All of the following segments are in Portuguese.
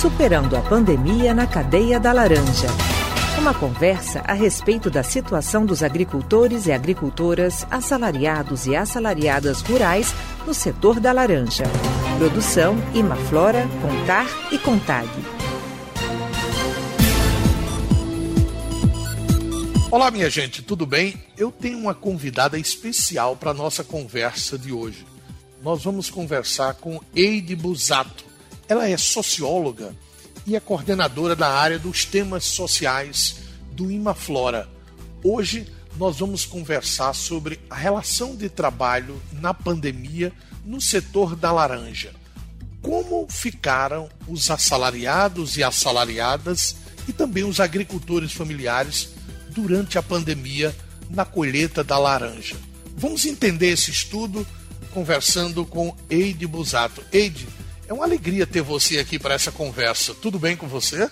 Superando a pandemia na cadeia da laranja. Uma conversa a respeito da situação dos agricultores e agricultoras, assalariados e assalariadas rurais no setor da laranja. Produção Imaflora, CONTAR e CONTAG. Olá, minha gente, tudo bem? Eu tenho uma convidada especial para a nossa conversa de hoje. Nós vamos conversar com Eide Buzato. Ela é socióloga e é coordenadora da área dos temas sociais do Imaflora. Hoje nós vamos conversar sobre a relação de trabalho na pandemia no setor da laranja. Como ficaram os assalariados e assalariadas e também os agricultores familiares durante a pandemia na colheita da laranja? Vamos entender esse estudo conversando com Eide Buzato. Eide, é uma alegria ter você aqui para essa conversa. Tudo bem com você?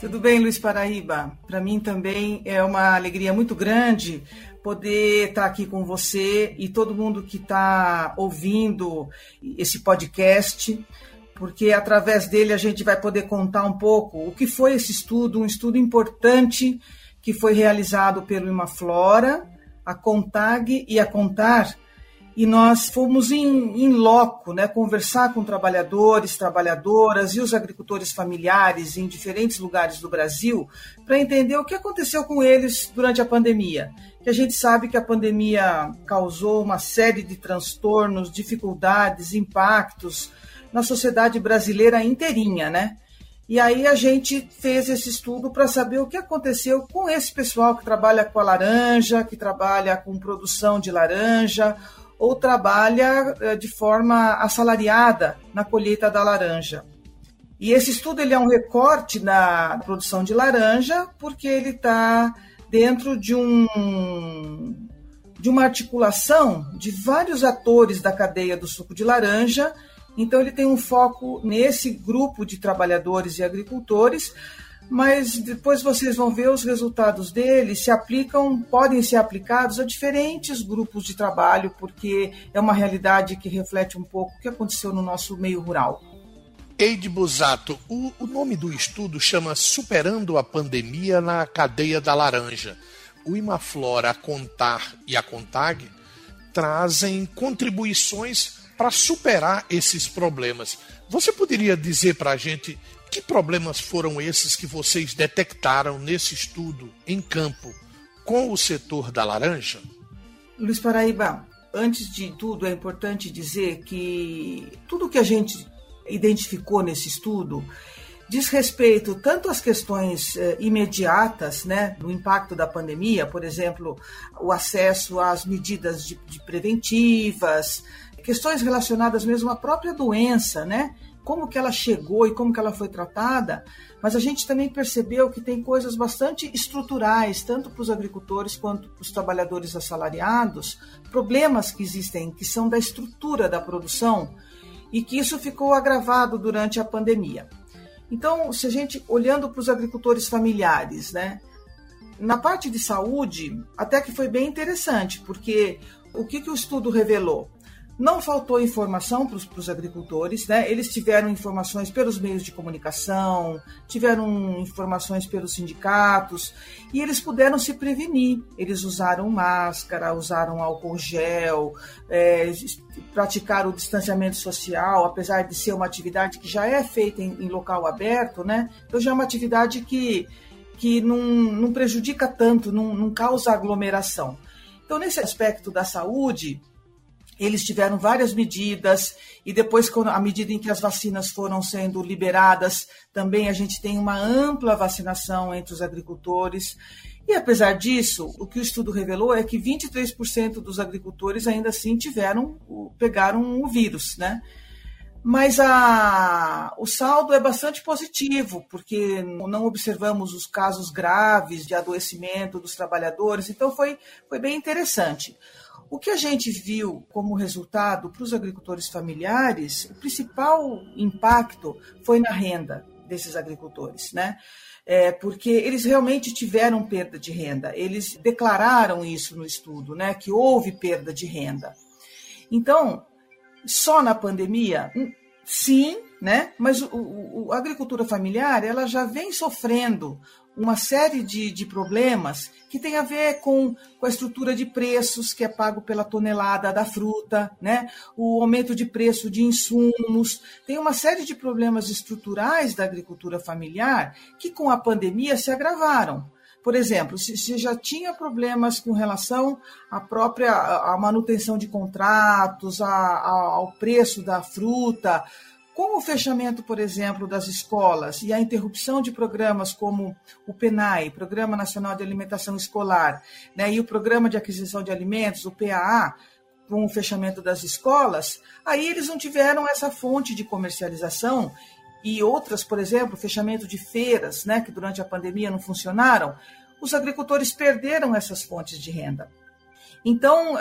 Tudo bem, Luiz Paraíba. Para mim também é uma alegria muito grande poder estar aqui com você e todo mundo que está ouvindo esse podcast, porque através dele a gente vai poder contar um pouco o que foi esse estudo, um estudo importante que foi realizado pelo Imaflora, a CONTAG e a CONTAR. E nós fomos em loco, né, conversar com trabalhadores, trabalhadoras e os agricultores familiares em diferentes lugares do Brasil para entender o que aconteceu com eles durante a pandemia. Que a gente sabe que a pandemia causou uma série de transtornos, dificuldades, impactos na sociedade brasileira inteirinha, né? E aí a gente fez esse estudo para saber o que aconteceu com esse pessoal que trabalha com a laranja, que trabalha com produção de laranja, ou trabalha de forma assalariada na colheita da laranja. E esse estudo ele é um recorte na produção de laranja, porque ele está dentro de uma articulação de vários atores da cadeia do suco de laranja. Então, ele tem um foco nesse grupo de trabalhadores e agricultores, mas depois vocês vão ver os resultados dele, podem ser aplicados a diferentes grupos de trabalho, porque é uma realidade que reflete um pouco o que aconteceu no nosso meio rural. Eide Buzato, o nome do estudo chama Superando a Pandemia na Cadeia da Laranja. O Imaflora, a CONTAR e a CONTAG trazem contribuições para superar esses problemas. Você poderia dizer para a gente que problemas foram esses que vocês detectaram nesse estudo em campo com o setor da laranja? Luiz Paraíba, antes de tudo é importante dizer que tudo que a gente identificou nesse estudo diz respeito tanto às questões imediatas, né, do impacto da pandemia, por exemplo, o acesso às medidas de preventivas, questões relacionadas mesmo à própria doença, né? Como que ela chegou e como que ela foi tratada, mas a gente também percebeu que tem coisas bastante estruturais, tanto para os agricultores quanto para os trabalhadores assalariados, problemas que existem, que são da estrutura da produção, e que isso ficou agravado durante a pandemia. Então, se a gente, olhando para os agricultores familiares, né, na parte de saúde, até que foi bem interessante, porque o que o estudo revelou? Não faltou informação para os agricultores, né? Eles tiveram informações pelos meios de comunicação, tiveram informações pelos sindicatos e eles puderam se prevenir. Eles usaram máscara, usaram álcool gel, praticaram o distanciamento social, apesar de ser uma atividade que já é feita em local aberto, né? Então já é uma atividade que não prejudica tanto, não causa aglomeração. Então nesse aspecto da saúde, eles tiveram várias medidas e depois, à medida em que as vacinas foram sendo liberadas, também a gente tem uma ampla vacinação entre os agricultores. E, apesar disso, o que o estudo revelou é que 23% dos agricultores ainda assim pegaram o vírus, né? Mas o saldo é bastante positivo, porque não observamos os casos graves de adoecimento dos trabalhadores, então foi bem interessante. O que a gente viu como resultado para os agricultores familiares, o principal impacto foi na renda desses agricultores, né? Porque eles realmente tiveram perda de renda, eles declararam isso no estudo, né? Que houve perda de renda. Então, só na pandemia, sim, né? Mas a agricultura familiar, ela já vem sofrendo uma série de problemas que tem a ver com a estrutura de preços que é pago pela tonelada da fruta, né? O aumento de preço de insumos, tem uma série de problemas estruturais da agricultura familiar que com a pandemia se agravaram. Por exemplo, se já tinha problemas com relação à própria à manutenção de contratos, ao preço da fruta, com o fechamento, por exemplo, das escolas e a interrupção de programas como o PNAE, Programa Nacional de Alimentação Escolar, né, e o Programa de Aquisição de Alimentos, o PAA, com o fechamento das escolas, aí eles não tiveram essa fonte de comercialização. E outras, por exemplo, fechamento de feiras, né, que durante a pandemia não funcionaram, os agricultores perderam essas fontes de renda. Então,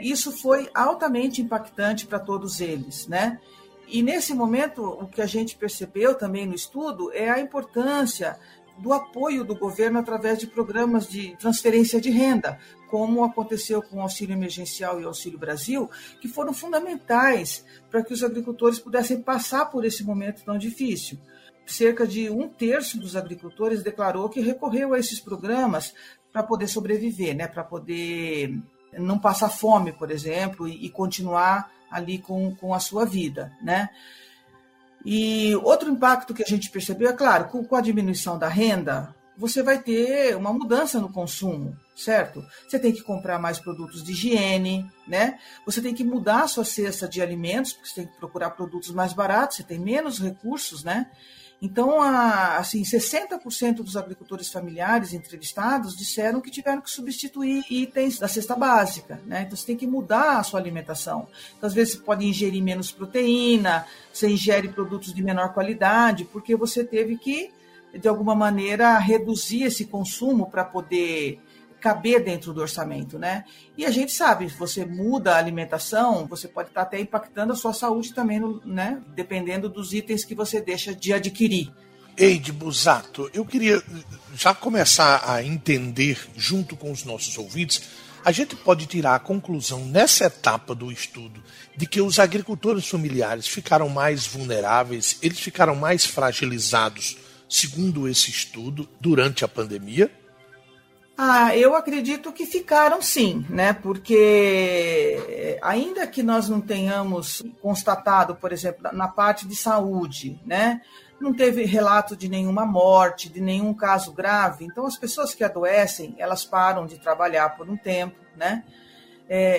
isso foi altamente impactante para todos eles, né? E nesse momento, o que a gente percebeu também no estudo é a importância do apoio do governo através de programas de transferência de renda, como aconteceu com o Auxílio Emergencial e o Auxílio Brasil, que foram fundamentais para que os agricultores pudessem passar por esse momento tão difícil. Cerca de 1/3 dos agricultores declarou que recorreu a esses programas para poder sobreviver, né? Para poder não passar fome, por exemplo, e continuar ali com a sua vida, né? E outro impacto que a gente percebeu é, claro, com a diminuição da renda, você vai ter uma mudança no consumo, certo? Você tem que comprar mais produtos de higiene, né? Você tem que mudar a sua cesta de alimentos, porque você tem que procurar produtos mais baratos, você tem menos recursos, né? Então, assim, 60% dos agricultores familiares entrevistados disseram que tiveram que substituir itens da cesta básica, né? Então, você tem que mudar a sua alimentação. Então, às vezes, você pode ingerir menos proteína, você ingere produtos de menor qualidade, porque você teve que, de alguma maneira, reduzir esse consumo para poder caber dentro do orçamento, né? E a gente sabe, se você muda a alimentação, você pode estar até impactando a sua saúde também, né? Dependendo dos itens que você deixa de adquirir. Eide Buzato, eu queria já começar a entender, junto com os nossos ouvintes, a gente pode tirar a conclusão nessa etapa do estudo de que os agricultores familiares ficaram mais vulneráveis, eles ficaram mais fragilizados, segundo esse estudo, durante a pandemia? Eu acredito que ficaram sim, né? Porque ainda que nós não tenhamos constatado, por exemplo, na parte de saúde, né? Não teve relato de nenhuma morte, de nenhum caso grave. Então, as pessoas que adoecem, elas param de trabalhar por um tempo, né?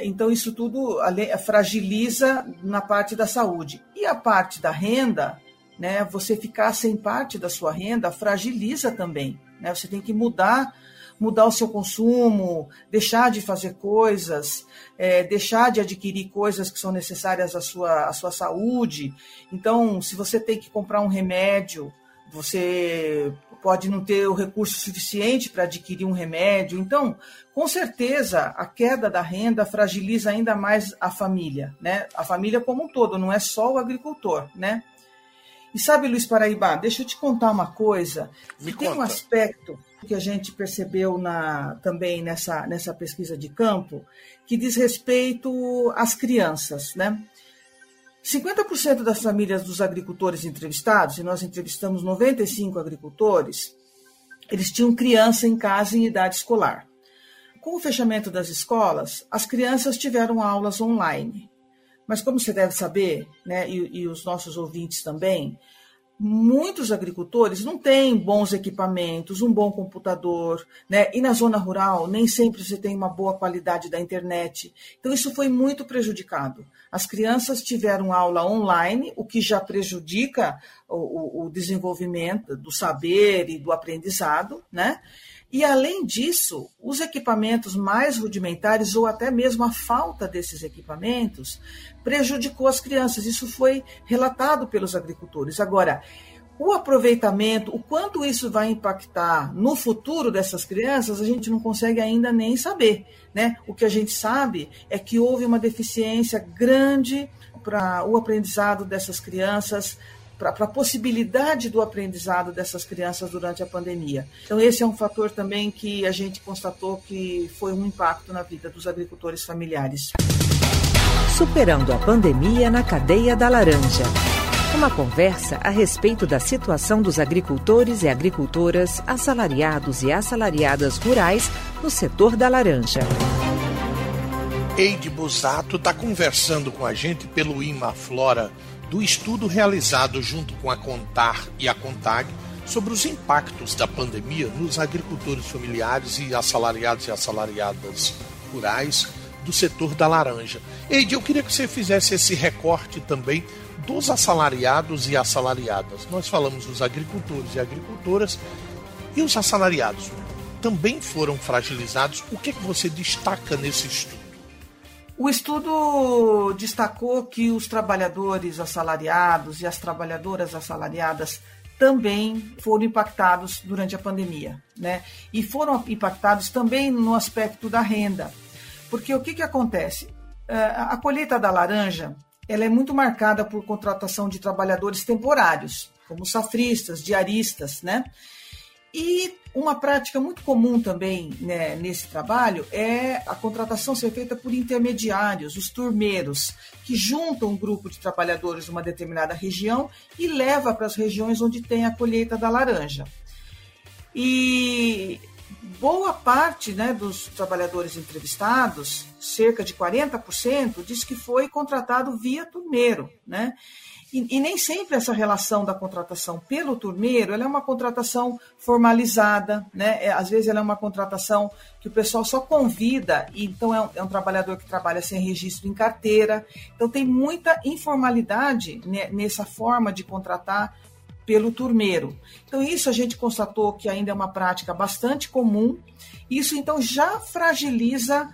Então, isso tudo fragiliza na parte da saúde. E a parte da renda, né? Você ficar sem parte da sua renda fragiliza também, né? Você tem que mudar o seu consumo, deixar de fazer coisas, deixar de adquirir coisas que são necessárias à sua saúde. Então, se você tem que comprar um remédio, você pode não ter o recurso suficiente para adquirir um remédio. Então, com certeza, a queda da renda fragiliza ainda mais a família, né? A família como um todo, não é só o agricultor, né? E sabe, Luiz Paraíba, deixa eu te contar uma coisa. Tem um aspecto que a gente percebeu também nessa pesquisa de campo, que diz respeito às crianças, né? 50% das famílias dos agricultores entrevistados, e nós entrevistamos 95 agricultores, eles tinham criança em casa em idade escolar. Com o fechamento das escolas, as crianças tiveram aulas online. Mas como você deve saber, né, e os nossos ouvintes também, muitos agricultores não têm bons equipamentos, um bom computador, né? E na zona rural nem sempre você tem uma boa qualidade da internet. Então isso foi muito prejudicado. As crianças tiveram aula online, o que já prejudica o desenvolvimento do saber e do aprendizado, né? E além disso, os equipamentos mais rudimentares ou até mesmo a falta desses equipamentos prejudicou as crianças. Isso foi relatado pelos agricultores. Agora, o aproveitamento, o quanto isso vai impactar no futuro dessas crianças, a gente não consegue ainda nem saber, né? O que a gente sabe é que houve uma deficiência grande para o aprendizado dessas crianças, para a possibilidade do aprendizado dessas crianças durante a pandemia. Então, esse é um fator também que a gente constatou que foi um impacto na vida dos agricultores familiares. Superando a pandemia na cadeia da laranja. uma conversa a respeito da situação dos agricultores e agricultoras, assalariados e assalariadas rurais no setor da laranja. Eide Buzato está conversando com a gente pelo Imaflora do estudo realizado junto com a CONTAR e a CONTAG sobre os impactos da pandemia nos agricultores familiares e assalariados e assalariadas rurais do setor da laranja. Eide, eu queria que você fizesse esse recorte também dos assalariados e assalariadas. Nós falamos dos agricultores e agricultoras, e os assalariados também foram fragilizados. O que você destaca nesse estudo? O estudo destacou que os trabalhadores assalariados e as trabalhadoras assalariadas também foram impactados durante a pandemia, né? E foram impactados também no aspecto da renda. Porque o que acontece? A colheita da laranja, ela é muito marcada por contratação de trabalhadores temporários, como safristas, diaristas, né? E uma prática muito comum também, né, nesse trabalho é a contratação ser feita por intermediários, os turmeiros, que juntam um grupo de trabalhadores de uma determinada região e leva para as regiões onde tem a colheita da laranja. E boa parte, né, dos trabalhadores entrevistados, cerca de 40%, diz que foi contratado via turmeiro, né? E nem sempre essa relação da contratação pelo turmeiro, ela é uma contratação formalizada, né? Às vezes ela é uma contratação que o pessoal só convida, e então é um trabalhador que trabalha sem registro em carteira. Então tem muita informalidade, né, nessa forma de contratar pelo turmeiro. Então isso a gente constatou que ainda é uma prática bastante comum. Isso então já fragiliza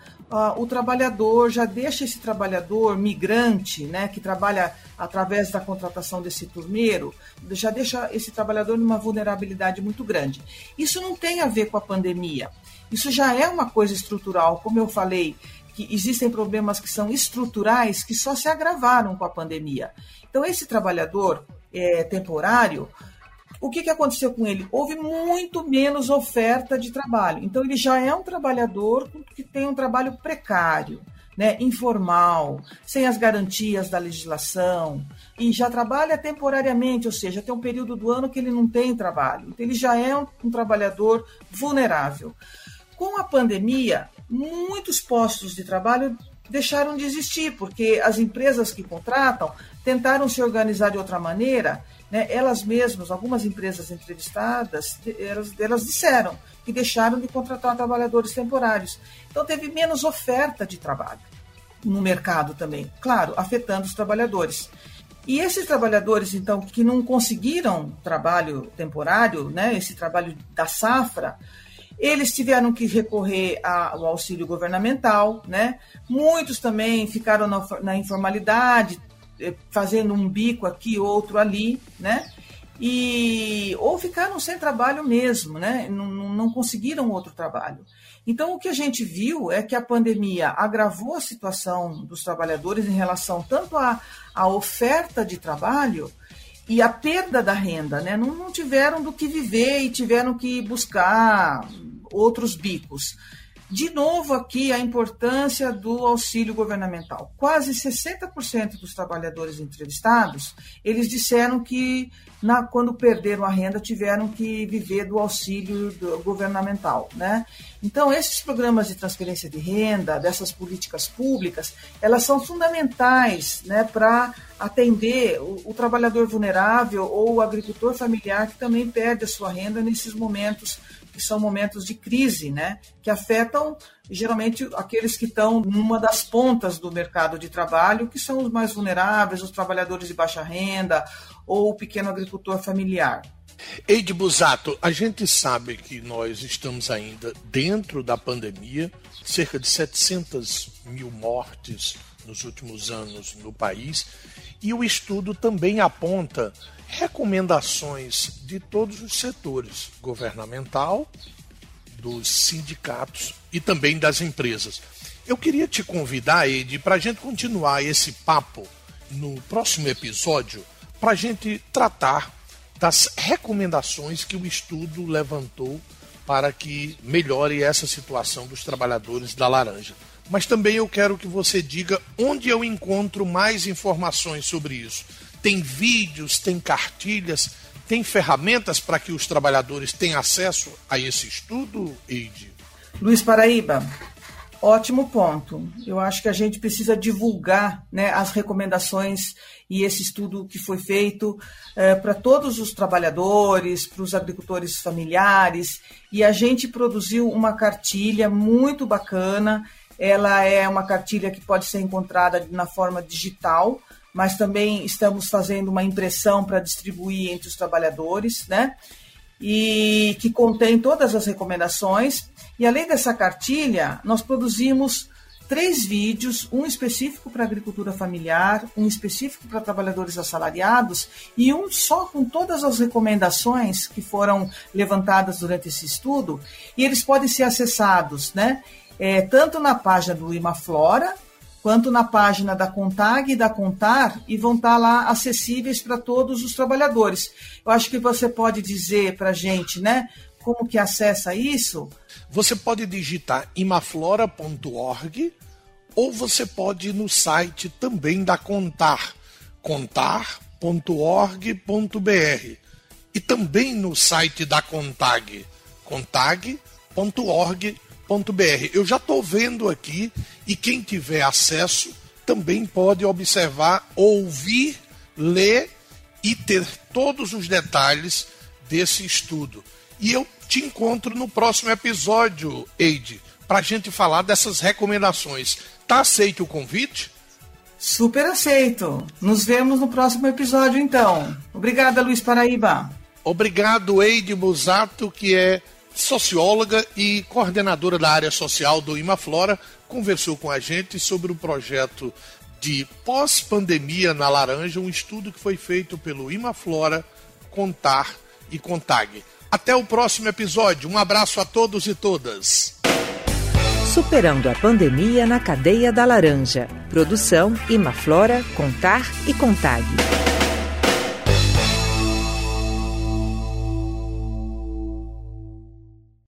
o trabalhador, já deixa esse trabalhador migrante, né, que trabalha através da contratação desse turmeiro, já deixa esse trabalhador numa vulnerabilidade muito grande. Isso não tem a ver com a pandemia. Isso já é uma coisa estrutural, como eu falei, que existem problemas que são estruturais que só se agravaram com a pandemia. Então esse trabalhador temporário, o que aconteceu com ele? Houve muito menos oferta de trabalho. Então, ele já é um trabalhador que tem um trabalho precário, né, informal, sem as garantias da legislação, e já trabalha temporariamente, ou seja, tem um período do ano que ele não tem trabalho. Então, ele já é um trabalhador vulnerável. Com a pandemia, muitos postos de trabalho deixaram de existir, porque as empresas que contratam tentaram se organizar de outra maneira, né? Elas mesmas, algumas empresas entrevistadas, elas disseram que deixaram de contratar trabalhadores temporários. Então teve menos oferta de trabalho no mercado também, claro, afetando os trabalhadores. E esses trabalhadores, então, que não conseguiram trabalho temporário, né, esse trabalho da safra, eles tiveram que recorrer ao auxílio governamental, né? Muitos também ficaram na informalidade, fazendo um bico aqui, outro ali, né? Ou ficaram sem trabalho mesmo, né? Não conseguiram outro trabalho. Então, o que a gente viu é que a pandemia agravou a situação dos trabalhadores em relação tanto à oferta de trabalho e a perda da renda, né? Não tiveram do que viver e tiveram que buscar outros bicos. De novo aqui a importância do auxílio governamental. Quase 60% dos trabalhadores entrevistados, eles disseram que quando perderam a renda tiveram que viver do auxílio governamental, né? Então, esses programas de transferência de renda, dessas políticas públicas, elas são fundamentais, né, para atender o trabalhador vulnerável ou o agricultor familiar que também perde a sua renda nesses momentos, que são momentos de crise, né, que afetam geralmente aqueles que estão numa das pontas do mercado de trabalho, que são os mais vulneráveis, os trabalhadores de baixa renda ou o pequeno agricultor familiar. Eide Buzato, a gente sabe que nós estamos ainda dentro da pandemia, cerca de 700 mil mortes nos últimos anos no país, e o estudo também aponta recomendações de todos os setores, governamental, dos sindicatos e também das empresas. Eu queria te convidar, Eide, para a gente continuar esse papo no próximo episódio, para a gente tratar das recomendações que o estudo levantou para que melhore essa situação dos trabalhadores da laranja. Mas também eu quero que você diga onde eu encontro mais informações sobre isso. tem vídeos, tem cartilhas, tem ferramentas para que os trabalhadores tenham acesso a esse estudo, Eide? Luiz Paraíba, ótimo ponto. Eu acho que a gente precisa divulgar, né, as recomendações e esse estudo que foi feito para todos os trabalhadores, para os agricultores familiares, e a gente produziu uma cartilha muito bacana. Ela é uma cartilha que pode ser encontrada na forma digital, mas também estamos fazendo uma impressão para distribuir entre os trabalhadores, né? E que contém todas as recomendações. E além dessa cartilha, nós produzimos 3 vídeos, um específico para agricultura familiar, um específico para trabalhadores assalariados e um só com todas as recomendações que foram levantadas durante esse estudo. E eles podem ser acessados, né? Tanto na página do Imaflora, quanto na página da CONTAG e da CONTAR, e vão estar lá acessíveis para todos os trabalhadores. Eu acho que você pode dizer para a gente, né, como que acessa isso? Você pode digitar imaflora.org ou você pode ir no site também da CONTAR, contar.org.br, e também no site da CONTAG, contag.org.br. Eu já estou vendo aqui, e quem tiver acesso também pode observar, ouvir, ler e ter todos os detalhes desse estudo. E eu te encontro no próximo episódio, Eide, para a gente falar dessas recomendações. Tá aceito o convite? Super aceito. Nos vemos no próximo episódio, então. Obrigada, Luiz Paraíba. Obrigado, Eide Buzato, que é socióloga e coordenadora da área social do Imaflora, conversou com a gente sobre o projeto de pós-pandemia na laranja, um estudo que foi feito pelo Imaflora, CONTAR e CONTAG. Até o próximo episódio. Um abraço a todos e todas. Superando a pandemia na cadeia da laranja. Produção Imaflora, CONTAR e CONTAG.